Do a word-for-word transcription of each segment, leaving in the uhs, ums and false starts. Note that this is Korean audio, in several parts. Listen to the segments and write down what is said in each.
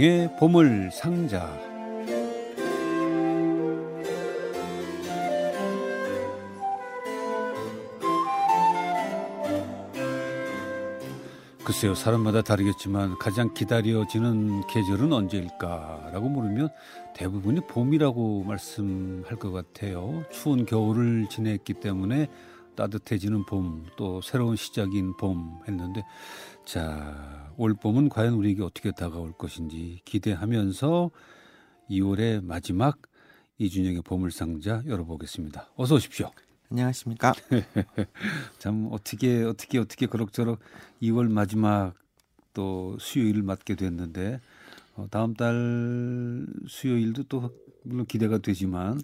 이상의 보물상자. 글쎄요, 사람마다 다르겠지만 가장 기다려지는 계절은 언제일까라고 물으면 대부분이 봄이라고 말씀할 것 같아요. 추운 겨울을 지냈기 때문에 따뜻해지는 봄, 또 새로운 시작인 봄 했는데, 자, 올 봄은 과연 우리에게 어떻게 다가올 것인지 기대하면서 이월의 마지막 이준영의 보물상자 열어보겠습니다. 어서 오십시오. 안녕하십니까. 참 어떻게 어떻게 어떻게 그럭저럭 이월 마지막 또 수요일을 맞게 됐는데, 어, 다음 달 수요일도 또 물론 기대가 되지만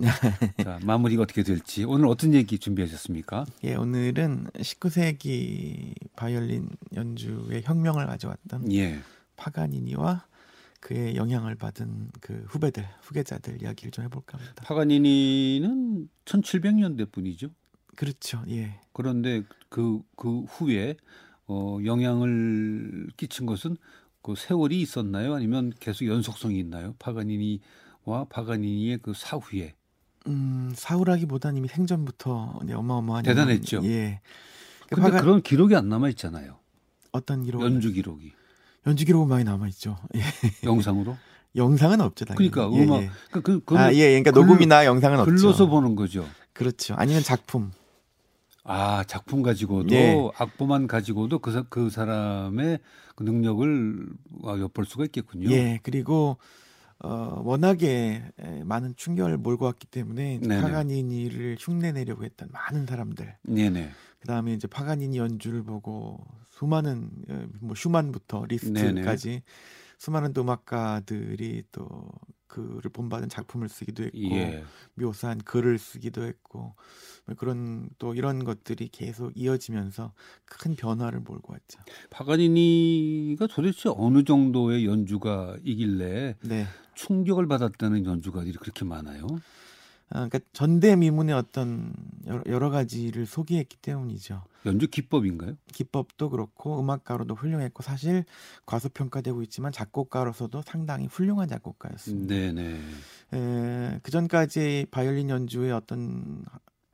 자, 마무리가 어떻게 될지 오늘 어떤 얘기 준비하셨습니까? 예, 오늘은 십구 세기 바이올린 연주의 혁명을 가져왔던 예. 파가니니와 그의 영향을 받은 그 후배들, 후계자들 이야기를 좀 해볼까 합니다. 파가니니는 천칠백 년대 분이죠. 그렇죠. 예. 그런데 그, 그 후에 어, 영향을 끼친 것은 그 세월이 있었나요? 아니면 계속 연속성이 있나요? 파가니니와 파가니니의 그 사후에. 음, 사후라기보다는 이미 생전부터 어마어마한. 대단했죠. 예. 근데 파가... 그런 기록이 안 남아 있잖아요. 어떤 기록? 연주 기록이. 연주 기록은 많이 남아 있죠. 예. 영상으로? 영상은 없죠, 당연히. 그러니까 음악, 예, 예. 그, 그, 그, 아, 예, 그러니까 글, 녹음이나 영상은 글로서 없죠. 글로서 보는 거죠. 그렇죠. 아니면 작품. 아, 작품 가지고도 예. 악보만 가지고도 그, 그 사람의 그 능력을 엿볼 수가 있겠군요. 예, 그리고 어, 워낙에 많은 충격을 몰고 왔기 때문에 파가니니를 흉내내려고 했던 많은 사람들. 네네. 그다음에 이제 파가니니 연주를 보고 수많은 뭐 슈만부터 리스트까지 네네. 수많은 또 음악가들이 또 그를 본받은 작품을 쓰기도 했고 예. 묘사한 글을 쓰기도 했고 그런 또 이런 것들이 계속 이어지면서 큰 변화를 몰고 왔죠. 파가니니가 도대체 어느 정도의 연주가 이길래 네. 충격을 받았다는 연주가들이 그렇게 많아요? 아, 그러니까 전대미문의 어떤 여러, 여러 가지를 소개했기 때문이죠. 연주 기법인가요? 기법도 그렇고 음악가로도 훌륭했고 사실 과소평가되고 있지만 작곡가로서도 상당히 훌륭한 작곡가였습니다. 네네. 에, 그전까지 바이올린 연주의 어떤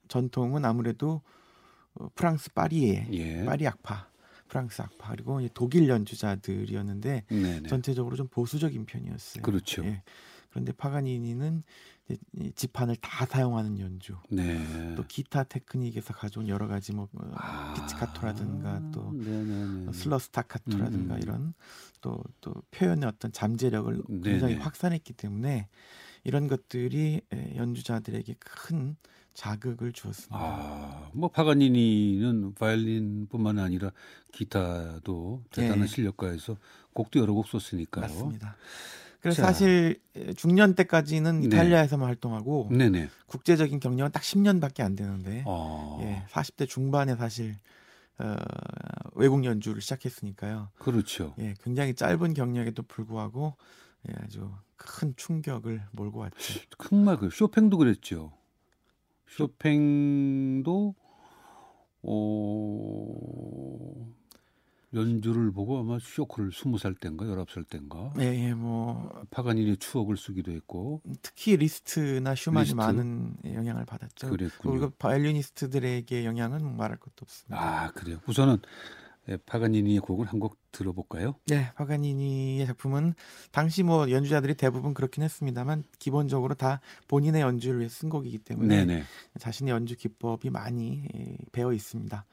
전통은 아무래도 프랑스 파리의 예. 파리 악파, 프랑스 악파 그리고 독일 연주자들이었는데 네네. 전체적으로 좀 보수적인 편이었어요. 그렇죠. 예. 그런데 파가니니는 지판을 다 사용하는 연주, 네. 또 기타 테크닉에서 가져온 여러 가지 뭐 아~ 피치카토라든가 또 네네네. 슬러 스타카토라든가 음. 이런 또, 또 표현의 어떤 잠재력을 굉장히 네네. 확산했기 때문에 이런 것들이 연주자들에게 큰 자극을 주었습니다. 아, 뭐 파가니니는 바이올린뿐만 아니라 기타도 대단한 네. 실력가에서 곡도 여러 곡 썼으니까요. 맞습니다. 그래서 자. 사실 중년 때까지는 이탈리아에서만 네. 활동하고 네네. 국제적인 경력은 딱 십 년밖에 안 되는데 아. 예, 사십 대 중반에 사실 어, 외국 연주를 시작했으니까요. 그렇죠. 예, 굉장히 짧은 경력에도 불구하고 예, 아주 큰 충격을 몰고 왔죠. 정말 그 쇼팽도 그랬죠. 쇼팽도 어... 연주를 보고 아마 쇼크를 스무 살 때인가 열아홉 살 때인가 네, 예, 뭐 파가니니의 추억을 쓰기도 했고 특히 리스트나 슈만이 리스트. 많은 영향을 받았죠. 그랬군요. 그리고 바이올리니스트들에게 영향은 말할 것도 없습니다. 아, 그래요. 우선은 파가니니의 곡을 한 곡 들어볼까요? 네, 파가니니의 작품은 당시 뭐 연주자들이 대부분 그렇긴 했습니다만 기본적으로 다 본인의 연주를 위해 쓴 곡이기 때문에 네네. 자신의 연주 기법이 많이 배어 있습니다.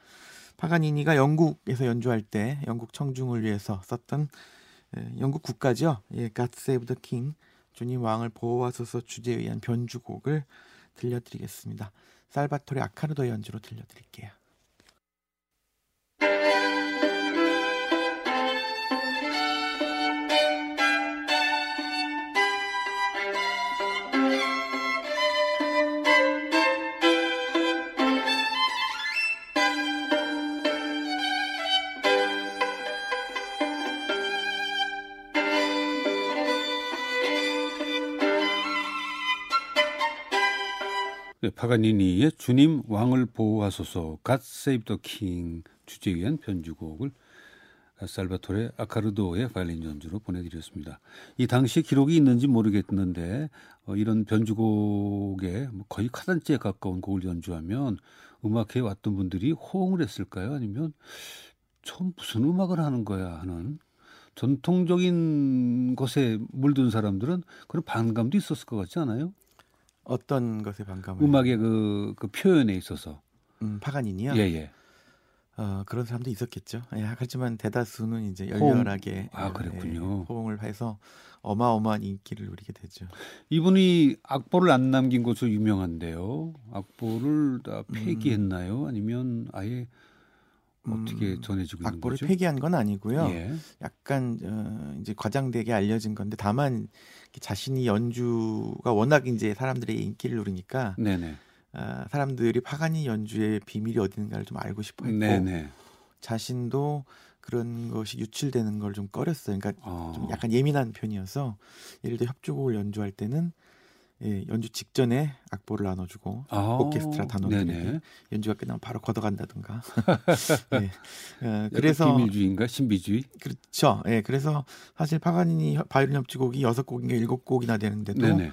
파가니니가 영국에서 연주할 때 영국 청중을 위해서 썼던 영국 국가죠. 예, God Save the King, 주님 왕을 보호하소서 주제에 의한 변주곡을 들려드리겠습니다. 살바토레 아카르도 연주로 들려드릴게요. 파가니니의 주님 왕을 보호하소서 God Save the King 주제에 의한 변주곡을 살바토레 아카르도의 바이올린 연주로 보내드렸습니다. 이 당시에 기록이 있는지 모르겠는데 어, 이런 변주곡에 거의 카단지에 가까운 곡을 연주하면 음악회에 왔던 분들이 호응을 했을까요? 아니면 전 무슨 음악을 하는 거야 하는 전통적인 것에 물든 사람들은 그런 반감도 있었을 것 같지 않아요? 어떤 것에 반감을? 음악의 그, 그 표현에 있어서. 음, 파가니니요? 예, 예. 어, 그런 사람도 있었겠죠. 예, 하지만 대다수는 이제 열렬하게 호응. 아, 그랬군요. 예, 호응을 해서 어마어마한 인기를 누리게 되죠. 이분이 악보를 안 남긴 것으로 유명한데요. 악보를 다 폐기했나요? 음. 아니면 아예 어떻게 음, 전해지고 있는 악보를 거죠? 악보를 폐기한 건 아니고요. 예. 약간 어, 이제 과장되게 알려진 건데 다만 자신이 연주가 워낙 이제 사람들의 인기를 누리니까 네네. 어, 사람들이 파가니 연주의 비밀이 어디 있는가를 좀 알고 싶어했고 네네. 자신도 그런 것이 유출되는 걸 좀 꺼렸어요. 그러니까 어. 좀 약간 예민한 편이어서 예를 들어 협주곡을 연주할 때는 예, 연주 직전에 악보를 나눠주고 아, 오케스트라 단원들에게 연주가 끝나면 바로 걷어간다든가. 예, 어, 그래서 비밀주의인가 신비주의? 그렇죠. 예, 그래서 사실 파가니니 바이올린 협주곡이 여섯 곡인가 일곱 곡이나 되는데도 네네.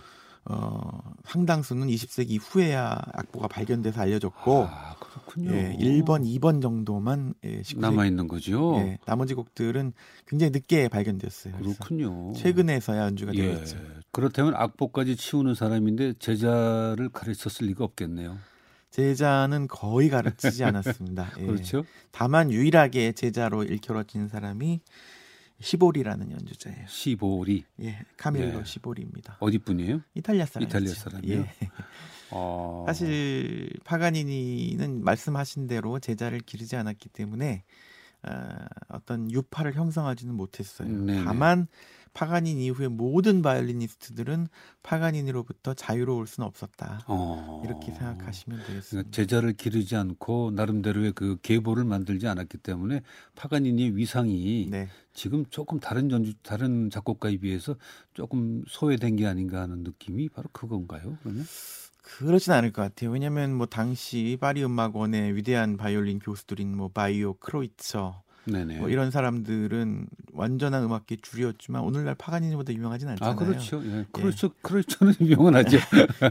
어, 상당수는 이십 세기 이후에야 악보가 발견돼서 알려졌고 아, 그렇군요. 예, 일 번, 이 번 정도만 예, 남아있는 거죠? 예, 나머지 곡들은 굉장히 늦게 발견됐어요. 그렇군요. 최근에서야 연주가 예, 되어있죠. 그렇다면 악보까지 치우는 사람인데 제자를 가르쳤을 리가 없겠네요. 제자는 거의 가르치지 않았습니다. 예. 그렇죠. 다만 유일하게 제자로 일컬어진 사람이 시보리라는 연주자예요. 시보리. 예, 카밀로 예. 시보리입니다. 어디 분이에요? 이탈리아 사람. 이탈리아 사람이요. 예. 어... 사실 파가니니는 말씀하신 대로 제자를 기르지 않았기 때문에 어, 어떤 유파를 형성하지는 못했어요. 네네. 다만 파가니니 이후의 모든 바이올리니스트들은 파가니니로부터 자유로울 수는 없었다. 어... 이렇게 생각하시면 되겠습니다. 그러니까 제자를 기르지 않고 나름대로의 그 계보를 만들지 않았기 때문에 파가니니의 위상이 네. 지금 조금 다른 연주, 다른 작곡가에 비해서 조금 소외된 게 아닌가 하는 느낌이 바로 그건가요? 그러면? 그렇진 않을 것 같아요. 왜냐하면 뭐 당시 파리 음악원의 위대한 바이올린 교수들인 뭐 바이오, 크로이처 뭐 이런 사람들은 완전한 음악계 줄이었지만 오늘날 파가니니보다 유명하진 않잖아요. 아 그렇죠. 예. 크로이처, 예. 크로이처는 유명하죠.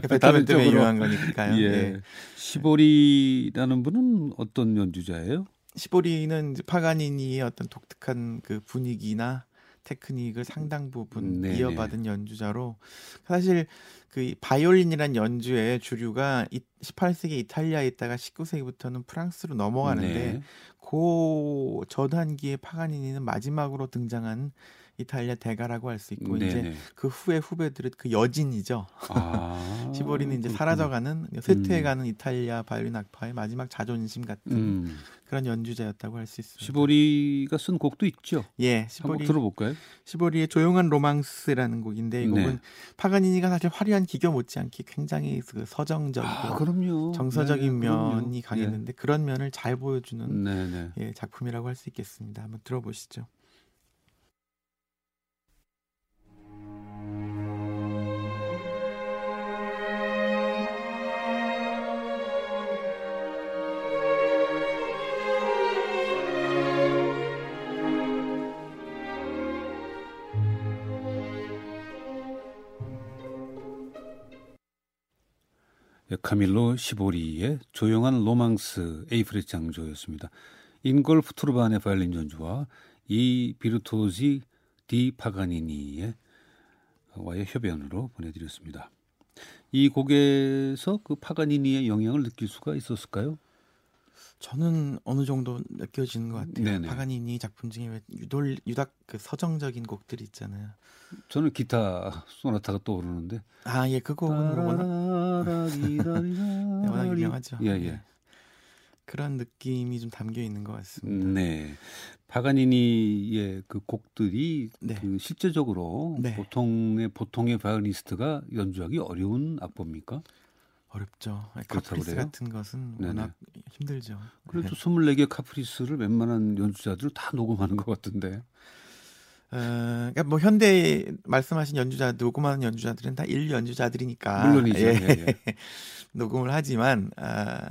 베토벤 때문에 유명한 거니까요. 예. 예. 시보리라는 분은 어떤 연주자예요? 시보리는 파가니니의 어떤 독특한 그 분위기나 테크닉을 상당 부분 네네. 이어받은 연주자로 사실 그 바이올린이란 연주의 주류가 십팔 세기 이탈리아에 있다가 십구 세기부터는 프랑스로 넘어가는데 그 전환기에 파가니니는 마지막으로 등장한 이탈리아 대가라고 할 수 있고 네네. 이제 그 후에 후배들은 그 여진이죠. 아, 시보리는 이제 사라져가는 쇠퇴해가는 음. 이탈리아 바이올린 악파의 마지막 자존심 같은 음. 그런 연주자였다고 할 수 있습니다. 시보리가 쓴 곡도 있죠. 예, 시보리, 한번 들어볼까요? 시보리의 조용한 로망스라는 곡인데 이 곡은 네. 파가니니가 사실 화려한 기교 못지않게 굉장히 그 서정적이고 아, 정서적인 네, 면이 그럼요. 강했는데 네. 그런 면을 잘 보여주는 네, 네. 예, 작품이라고 할 수 있겠습니다. 한번 들어보시죠. 카밀로 시보리의 조용한 로망스 에이프레 장조였습니다. 잉골프 투르반의 바이올린 연주와 이 비르토지 디 파가니니의 와의 협연으로 보내드렸습니다. 이 곡에서 그 파가니니의 영향을 느낄 수가 있었을까요? 저는 어느 정도 느껴지는 것 같아요. 네네. 파가니니 작품 중에 유돌, 유닥 그 서정적인 곡들이 있잖아요. 저는 기타 소나타가 떠오르는데 아, 예, 그 곡은 워낙, 네, 워낙 유명하죠. 예, 예. 그런 느낌이 좀 담겨 있는 것 같습니다. 네, 파가니니의 그 곡들이 네. 그 실제적으로 네. 보통의 보통의 바이올리스트가 연주하기 어려운 악보입니까? 어렵죠. 카프리스 그래요? 같은 것은 워낙 네네. 힘들죠. 그래도 네. 스물네 개 카프리스를 웬만한 연주자들 다 녹음하는 것 같은데. 어, 그러니까 뭐 현대 말씀하신 연주자 녹음하는 연주자들은 다 일 연주자들이니까 물론이죠. 예. 예, 예. 녹음을 하지만 아,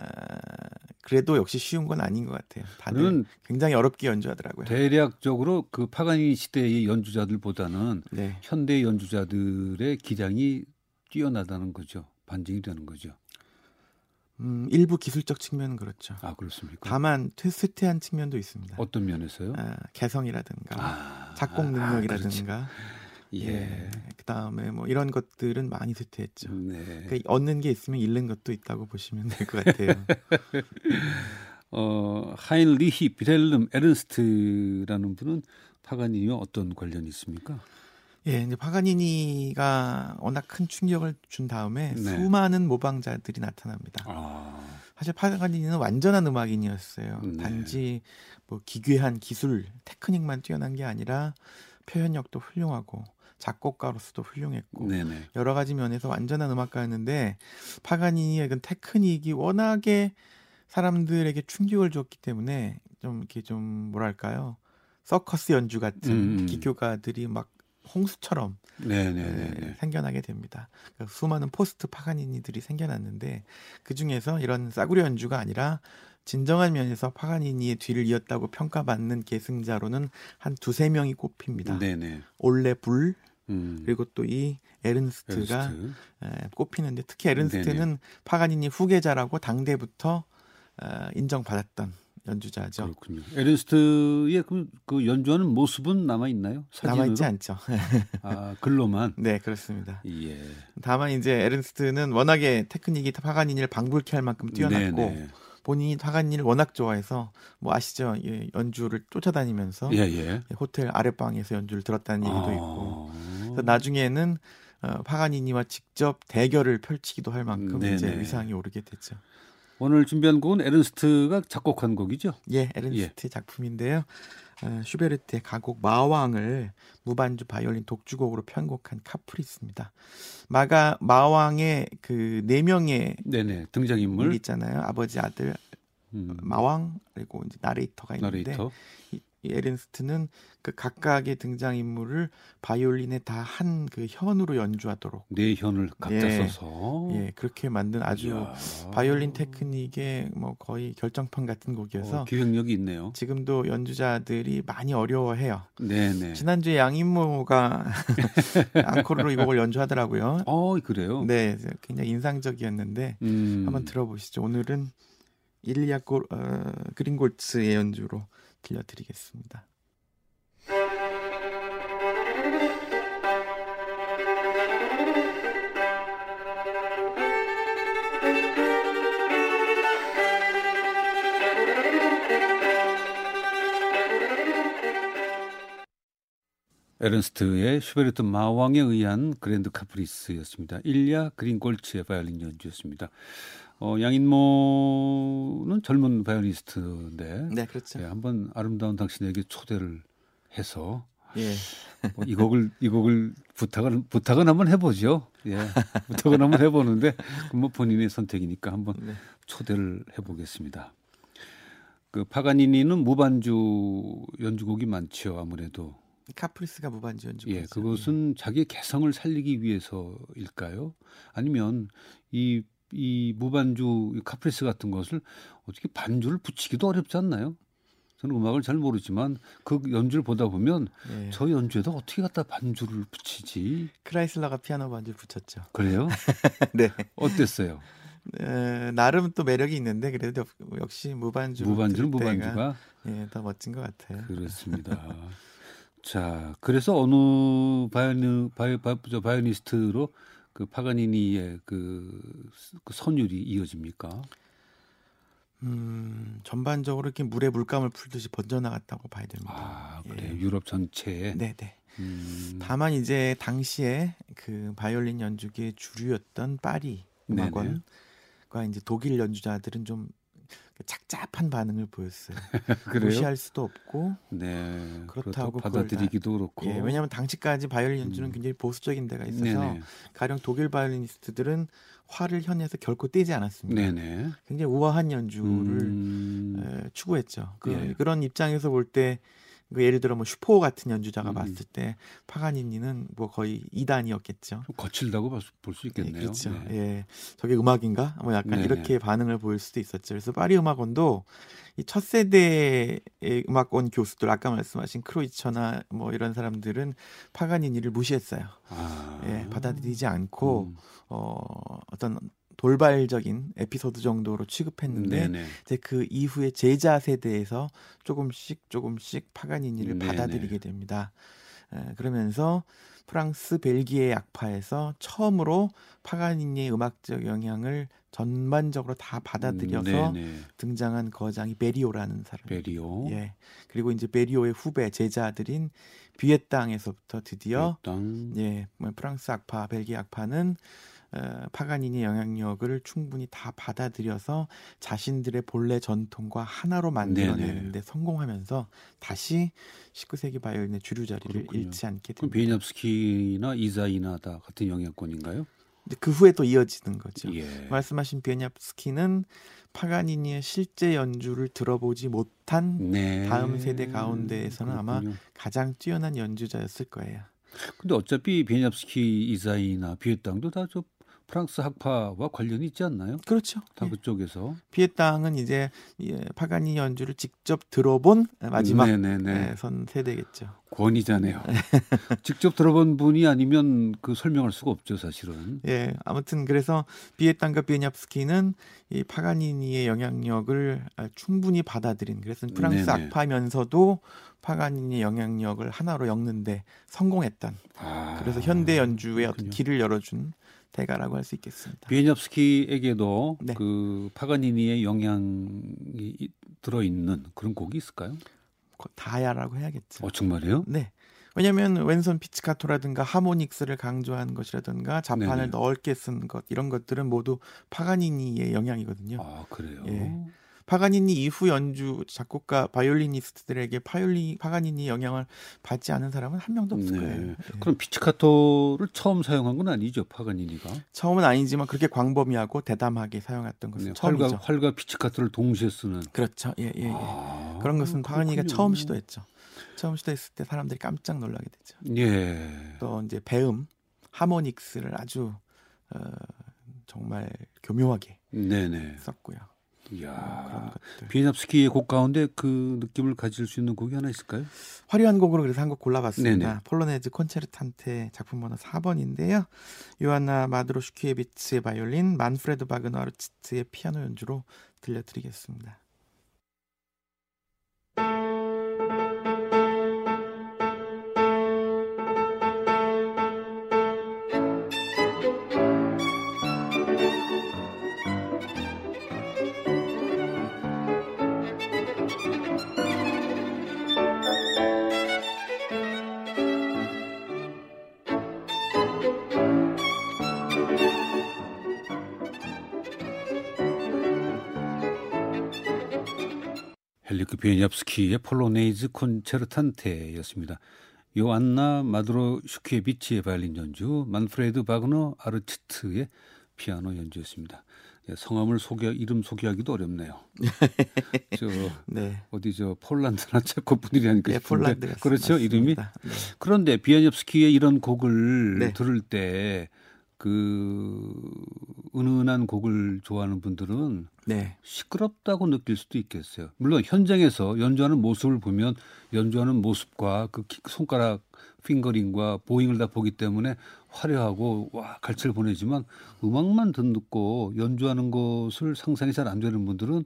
그래도 역시 쉬운 건 아닌 것 같아요. 다들 굉장히 어렵게 연주하더라고요. 대략적으로 그 파가니니 시대의 연주자들보다는 네. 현대 연주자들의 기량이 뛰어나다는 거죠. 반증이 되는 거죠. 음, 일부 기술적 측면은 그렇죠. 아, 그렇습니까? 다만 퇴색태한 측면도 있습니다. 어떤 면에서요? 아, 개성이라든가 아, 작곡 능력이라든가. 아, 예. 예. 그다음에 뭐 이런 것들은 많이 쇠퇴했죠. 네. 그러니까 얻는 게 있으면 잃는 것도 있다고 보시면 될 것 같아요. 어, 하인리히 빌헬름 에른스트라는 분은 파가니니와 어떤 관련이 있습니까? 예, 이제 파가니니가 워낙 큰 충격을 준 다음에 네. 수많은 모방자들이 나타납니다. 아. 사실 파가니니는 완전한 음악인이었어요. 네. 단지 뭐 기괴한 기술, 테크닉만 뛰어난 게 아니라 표현력도 훌륭하고 작곡가로서도 훌륭했고 네네. 여러 가지 면에서 완전한 음악가였는데 파가니니의 그 테크닉이 워낙에 사람들에게 충격을 줬기 때문에 좀 이렇게 좀 뭐랄까요 서커스 연주 같은 음음. 기교가들이 막 홍수처럼 네네네네. 생겨나게 됩니다. 그러니까 수많은 포스트 파가니니들이 생겨났는데 그 중에서 이런 싸구려 연주가 아니라 진정한 면에서 파가니니의 뒤를 이었다고 평가받는 계승자로는 한 두세 명이 꼽힙니다. 네네. 올레 불 음. 그리고 또 이 에른스트가 에른스트. 에, 꼽히는데 특히 에른스트는 네네. 파가니니 후계자라고 당대부터 어, 인정받았던 연주자죠. 그렇군요. 에른스트의 그, 그 연주하는 모습은 남아 있나요? 남아 있지 않죠. 아, 글로만. 네, 그렇습니다. 예. 다만 이제 에른스트는 워낙에 테크닉이 파가니니를 방불케 할 만큼 뛰어났고. 네네. 본인이 파가니니를 워낙 좋아해서 뭐 아시죠? 예, 연주를 쫓아다니면서 예, 예. 호텔 아랫방에서 연주를 들었다는 얘기도 아~ 있고 그래서 나중에는 어, 파가니니와 직접 대결을 펼치기도 할 만큼 네네. 이제 위상이 오르게 됐죠. 오늘 준비한 곡은 에른스트가 작곡한 곡이죠? 예, 에른스트 예. 작품인데요. 어, 슈베르트의 가곡 마왕을 무반주 바이올린 독주곡으로 편곡한 카프리스입니다. 마가 마왕의 그 네 명의 네네 등장인물 있잖아요. 아버지, 아들, 음. 마왕 그리고 이제 나레이터가 있는데 나레이터. 이, 이 에른스트는 그 각각의 등장인물을 바이올린에 다 한 그 현으로 연주하도록 네 현을 각자 예, 써서 예 그렇게 만든 아주 이야. 바이올린 테크닉의 뭐 거의 결정판 같은 곡이어서 어, 기획력이 있네요. 지금도 연주자들이 많이 어려워해요. 네네. 지난주에 양인모가 앙코르로 이 곡을 연주하더라고요. 어 그래요? 네, 굉장히 인상적이었는데 음. 한번 들어보시죠. 오늘은 일리아 골, 어, 그린골츠의 연주로 들려드리겠습니다. 에른스트의 슈베르트 마왕에 의한 그랜드 카프리스였습니다. 일리아 그린골츠의 바이올린 연주였습니다. 어, 양인모는 젊은 바이올리스트인데 네, 그렇죠. 예, 한번 아름다운 당신에게 초대를 해서 예. 뭐 이 곡을 이 곡을 부탁을 부탁은 한번 해보죠. 예, 부탁은 한번 해보는데 뭐 본인의 선택이니까 한번 네. 초대를 해보겠습니다. 그 파가니니는 무반주 연주곡이 많죠. 아무래도 카프리스가 무반주 연주곡이죠. 예, 그것은 자기의 개성을 살리기 위해서일까요? 아니면 이 이 무반주 카프리스 같은 것을 어떻게 반주를 붙이기도 어렵지 않나요? 저는 음악을 잘 모르지만 그 연주를 보다 보면 네. 저 연주에다 어떻게 갖다 반주를 붙이지? 크라이슬러가 피아노 반주 붙였죠. 그래요? 네. 어땠어요? 에, 나름 또 매력이 있는데 그래도 역시 무반주 무반주는 무반주가 예, 더 멋진 것 같아요. 그렇습니다. 자, 그래서 어느 바이올리, 바이, 바이, 바이올리스트로 그 파가니니의 그, 그 선율이 이어집니까? 음, 전반적으로 이렇게 물에 물감을 풀듯이 번져나갔다고 봐야 됩니다. 아, 그래요? 예. 유럽 전체에? 네네. 음. 다만 이제 당시에 그 바이올린 연주계의 주류였던 파리 음악원과 이제 독일 연주자들은 좀 착잡한 반응을 보였어요. 무시할 수도 없고 네, 그렇다고 받아들이기도 나, 그렇고 예, 왜냐하면 당시까지 바이올린 연주는 음. 굉장히 보수적인 데가 있어서 네네. 가령 독일 바이올리니스트들은 화를 현에서 결코 떼지 않았습니다. 네네. 굉장히 우아한 연주를 음. 에, 추구했죠. 그, 예. 그런 입장에서 볼 때 그러니까 예를 들어 뭐 슈포 같은 연주자가 음. 봤을 때 파가니니는 뭐 거의 이단이었겠죠. 거칠다고 볼 수 있겠네요. 예, 그렇죠. 네. 예, 저게 음악인가? 뭐 약간 네네. 이렇게 반응을 보일 수도 있었죠. 그래서 파리 음악원도 이 첫 세대의 음악원 교수들, 아까 말씀하신 크로이처나 뭐 이런 사람들은 파가니니를 무시했어요. 아. 예, 받아들이지 않고 음. 어, 어떤 돌발적인 에피소드 정도로 취급했는데 네네. 이제 그 이후에 제자 세대에서 조금씩 조금씩 파가니니를 네네. 받아들이게 됩니다. 에, 그러면서 프랑스, 벨기에 악파에서 처음으로 파가니니의 음악적 영향을 전반적으로 다 받아들여서 네네. 등장한 거장이 베리오라는 사람. 베리오. 예. 그리고 이제 베리오의 후배 제자들인 뷔에땅에서부터 드디어 뷔에땅. 예, 프랑스 악파, 벨기에 악파는 파가니니의 영향력을 충분히 다 받아들여서 자신들의 본래 전통과 하나로 만들어내는데 성공하면서 다시 십구 세기 바이올린의 주류 자리를 그렇군요. 잃지 않게 됩니다. 그럼 비에니압스키나 이사이나다 같은 영향권인가요? 그 후에 또 이어지는 거죠. 예. 말씀하신 비에니압스키는 파가니니의 실제 연주를 들어보지 못한 네. 다음 세대 가운데에서는 그렇군요. 아마 가장 뛰어난 연주자였을 거예요. 근데 어차피 비에니압스키, 이사이나 뷔에땅도 다 저 프랑스 학파와 관련이 있지 않나요? 그렇죠. 다 예. 그쪽에서. 뷔에땅은 이제 예, 파가니니 연주를 직접 들어본 마지막 예, 선 세대겠죠. 권위자네요. 직접 들어본 분이 아니면 그 설명할 수가 없죠, 사실은. 예, 아무튼 그래서 뷔에땅과 비에니압스키는 이 파가니니의 영향력을 충분히 받아들인. 그래서 프랑스 네네. 악파면서도 파가니니의 영향력을 하나로 엮는데 성공했던. 아, 그래서 현대 연주의 어떤 길을 열어준 대가라고 할 수 있겠습니다. 비에니압스키에게도 네. 그 파가니니의 영향이 들어있는 그런 곡이 있을까요? 다야라고 해야겠죠. 어, 정말이에요? 네. 왜냐하면 왼손 피치카토라든가 하모닉스를 강조한 것이라든가 자판을 네네. 넓게 쓴 것, 이런 것들은 모두 파가니니의 영향이거든요. 아, 그래요? 예. 파가니니 이후 연주 작곡가 바이올리니스트들에게 파올리, 파가니니의 영향을 받지 않은 사람은 한 명도 없을 네. 거예요. 네. 그럼 피치카토를 처음 사용한 건 아니죠, 파가니니가? 처음은 아니지만 그렇게 광범위하고 대담하게 사용했던 것은 네, 처음이죠. 활과, 활과 피치카토를 동시에 쓰는. 그렇죠. 예, 예, 예. 아, 그런 것은 파가니니가 처음 시도했죠. 처음 시도했을 때 사람들이 깜짝 놀라게 되죠. 예. 또 이제 배음, 하모닉스를 아주 어, 정말 교묘하게 네네. 썼고요. 이야, 비에니압스키의 곡 가운데 그 느낌을 가질 수 있는 곡이 하나 있을까요? 화려한 곡으로 그래서 한 곡 골라봤습니다. 네네. 폴로네즈 콘체르탄테 작품 번호 사 번인데요. 요하나 마드로슈키에비츠의 바이올린, 만프레드 바그너르츠의 피아노 연주로 들려드리겠습니다. 헨리크 비에니압스키의 폴로네이즈 콘체르탄테였습니다. 요안나 마드로슈키에비치의 바이올린 연주, 만프레드 바그너 아르츠트의 피아노 연주였습니다. 성함을 소개 이름 소개하기도 어렵네요. 저 네. 어디 저 폴란드나 체코 분들이라니까. 네, 폴란드. 그렇죠, 맞습니다. 이름이. 네. 그런데 비에니압스키의 이런 곡을 네. 들을 때 그 은은한 곡을 좋아하는 분들은 네. 시끄럽다고 느낄 수도 있겠어요. 물론 현장에서 연주하는 모습을 보면 연주하는 모습과 그 손가락 핑거링과 보잉을 다 보기 때문에 화려하고 와 갈채를 보내지만 음악만 듣고 연주하는 것을 상상이 잘 안 되는 분들은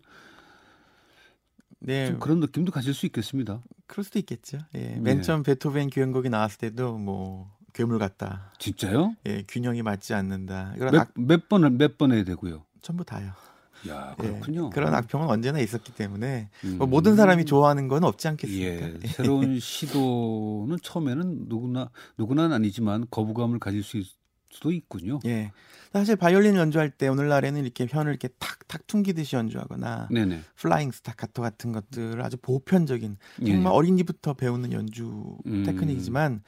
네. 좀 그런 느낌도 가질 수 있겠습니다. 그럴 수도 있겠죠. 예. 맨 네. 처음 베토벤 교향곡이 나왔을 때도 뭐 괴물 같다. 진짜요? 예, 균형이 맞지 않는다. 이런 몇, 악... 몇 번을 몇 번 해야 되고요? 전부 다요. 야, 그렇군요. 예, 그런 악평은 언제나 있었기 때문에 음. 뭐 모든 사람이 좋아하는 건 없지 않겠습니까? 예, 새로운 시도는 처음에는 누구나 누구나는 아니지만 거부감을 가질 수 있, 수도 있군요. 예, 사실 바이올린 연주할 때 오늘날에는 이렇게 현을 이렇게 탁탁 퉁기듯이 연주하거나, 네네. 플라잉 스타카토 같은 것들을 아주 보편적인 정말 예. 어린이부터 배우는 연주 음. 테크닉이지만.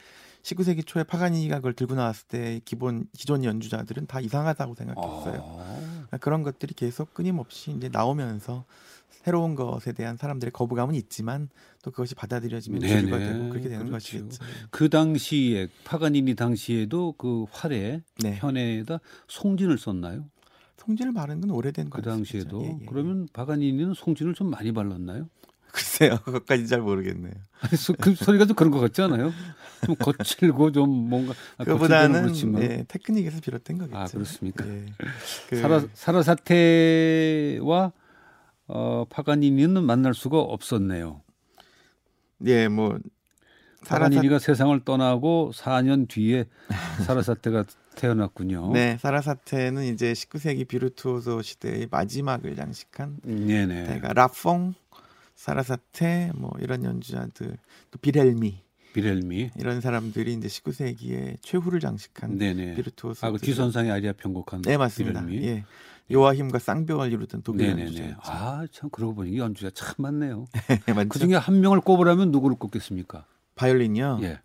십구 세기 초에 파가니니가 그걸 들고 나왔을 때 기본 기존 연주자들은 다 이상하다고 생각했어요. 아~ 그런 것들이 계속 끊임없이 이제 나오면서 새로운 것에 대한 사람들의 거부감은 있지만 또 그것이 받아들여지면 주류가 되고 그렇게 되는 그렇죠. 것이겠죠. 그 당시에 파가니니 당시에도 그 활에 네. 현에다 송진을 썼나요? 송진을 바른 건 오래된 것 같습니다. 그 당시에도 예, 예. 그러면 파가니니는 송진을 좀 많이 발랐나요? 글쎄요, 그것까지 잘 모르겠네요. 아니, 소, 그 소리가 좀 그런 것 같지 않아요? 좀 거칠고 좀 뭔가 그보다는 예, 테크닉에서 비롯된 거겠죠. 아 그렇습니까? 예. 그... 사라, 사라사테와 어, 파가니니는 만날 수가 없었네요. 예, 뭐 파가니니가 사라사... 세상을 떠나고 사 년 뒤에 사라사테가 태어났군요. 네, 사라사테는 이제 십구 세기 비르투오소 시대의 마지막을 장식한 네네. 대가 라퐁, 사라사테 뭐 이런 연주자들 또 비렐미, 비렐미 이런 사람들이 이제 십구 세기에 최후를 장식한 비르투오소. 아, 그 뒤선상의 아리아 편곡한. 네, 맞습니다. 비렐미. 예. 요아힘과 쌍벽을 이루던 독일 연주자. 아, 참 그러고 보니 연주자 참 많네요. 그 중에 한 명을 꼽으라면 누구를 꼽겠습니까? 바이올린이요. 예.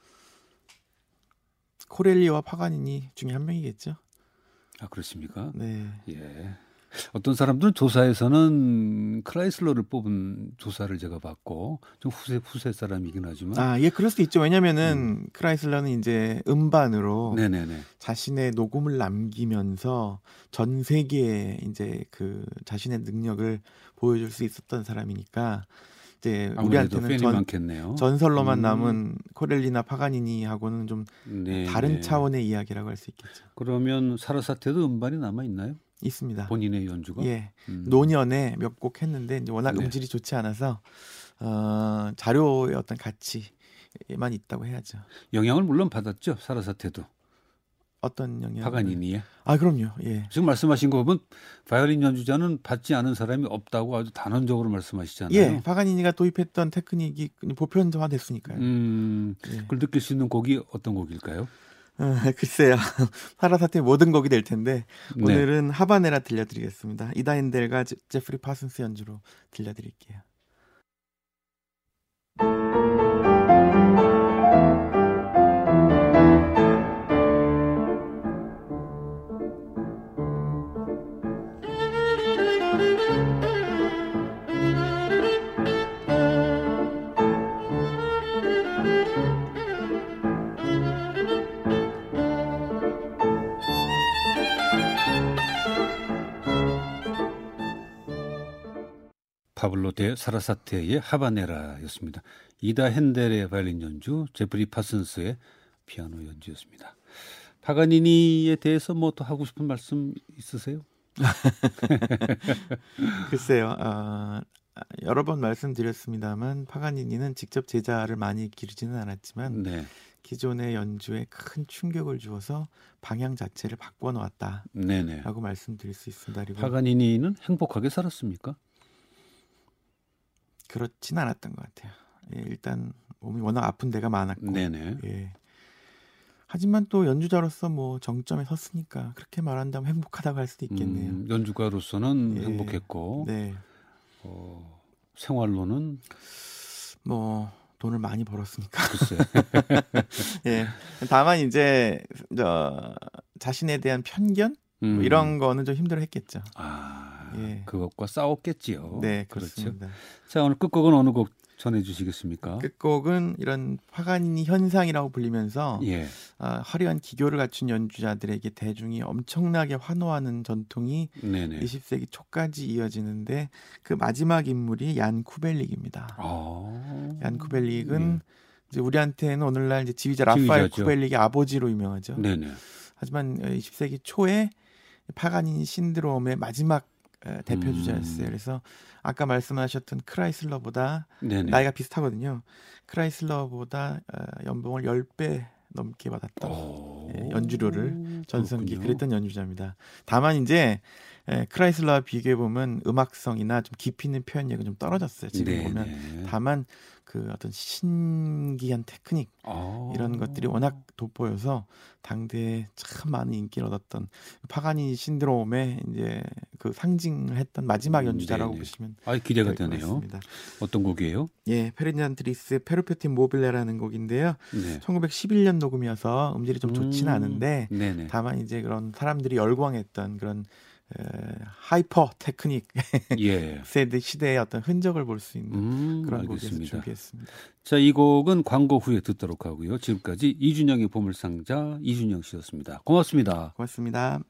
코렐리와 파가니니 중에 한 명이겠죠. 아 그렇습니까? 네. 예. 어떤 사람들은 조사에서는 크라이슬러를 뽑은 조사를 제가 봤고 좀 후세 후세 사람이긴 하지만 아 예 그럴 수도 있죠. 왜냐하면은 음. 크라이슬러는 이제 음반으로 네네네. 자신의 녹음을 남기면서 전 세계에 이제 그 자신의 능력을 보여줄 수 있었던 사람이니까. 이제 우리한테는 전, 전설로만 음. 남은 코렐리나 파가니니하고는 좀 네, 다른 네. 차원의 이야기라고 할 수 있겠죠. 그러면 사라사테도 음반이 남아 있나요? 있습니다. 본인의 연주가? 예, 음. 노년에 몇 곡 했는데 이제 워낙 네. 음질이 좋지 않아서 어, 자료의 어떤 가치만 있다고 해야죠. 영향을 물론 받았죠, 사라사테도. 어떤 영향? 파가니니에. 아 그럼요. 예. 지금 말씀하신 거 보면 바이올린 연주자는 받지 않은 사람이 없다고 아주 단언적으로 말씀하시잖아요. 예. 파가니니가 도입했던 테크닉이 보편화됐으니까요. 음, 예. 그걸 느낄 수 있는 곡이 어떤 곡일까요? 아, 글쎄요. 사라사테의 모든 곡이 될 텐데 오늘은 네. 하바네라 들려드리겠습니다. 이다 핸델과 제프리 파슨스 연주로 들려드릴게요. 파블로 데 사라사테의 하바네라였습니다. 이다 핸델의 바이올린 연주, 제프리 파슨스의 피아노 연주였습니다. 파가니니에 대해서 뭐 또 하고 싶은 말씀 있으세요? 글쎄요. 어, 여러 번 말씀드렸습니다만 파가니니는 직접 제자를 많이 기르지는 않았지만 네. 기존의 연주에 큰 충격을 주어서 방향 자체를 바꿔놓았다라고 네네. 말씀드릴 수 있습니다. 그리고 파가니니는 행복하게 살았습니까? 그렇진 않았던 것 같아요. 예, 일단 몸이 워낙 아픈 데가 많았고, 네네. 예. 하지만 또 연주자로서 뭐 정점에 섰으니까 그렇게 말한다면 행복하다고 할 수도 있겠네요. 음, 연주가로서는 예. 행복했고, 네. 어, 생활로는 뭐 돈을 많이 벌었으니까. 글쎄. 예. 다만 이제 저 자신에 대한 편견 음. 뭐 이런 거는 좀 힘들어했겠죠. 아. 예. 그것과 싸웠겠지요. 네, 그렇습니다. 그렇죠. 자, 오늘 끝곡은 어느 곡 전해주시겠습니까? 끝곡은 이런 파가니니 현상이라고 불리면서 예. 아, 화려한 기교를 갖춘 연주자들에게 대중이 엄청나게 환호하는 전통이 네네. 이십 세기 초까지 이어지는데 그 마지막 인물이 얀 쿠벨릭입니다. 아~ 얀 쿠벨릭은 예. 이제 우리한테는 오늘날 이제 지휘자 라파엘 쿠벨릭의 아버지로 유명하죠. 네네. 하지만 이십 세기 초에 파가니니 신드롬의 마지막 대표 주자였어요. 그래서 아까 말씀하셨던 크라이슬러보다 네네. 나이가 비슷하거든요. 크라이슬러보다 연봉을 십 배 넘게 받았던 예, 연주료를 전성기 그랬던 연주자입니다. 다만 이제 예, 크라이슬러와 비교해보면 음악성이나 좀 깊이 있는 표현력은 좀 떨어졌어요. 지금 네네. 보면 다만 그 어떤 신기한 테크닉 오. 이런 것들이 워낙 돋보여서 당대에 참 많은 인기를 얻었던 파가니니 신드롬의 이제 그 상징을 했던 마지막 연주자라고 네네. 보시면 아, 기대가 되네요. 어떤 곡이에요? 예, 페르난드리스의 페르페티 모빌레라는 곡인데요. 네. 천구백십일 년 녹음이어서 음질이 좀 음. 좋지는 않은데 네네. 다만 이제 그런 사람들이 열광했던 그런 하이퍼 테크닉 예. 세대 시대의 어떤 흔적을 볼 수 있는 음, 그런 알겠습니다. 곡에서 준비했습니다. 자, 이 곡은 광고 후에 듣도록 하고요. 지금까지 이준영의 보물상자 이준영 씨였습니다. 고맙습니다. 고맙습니다.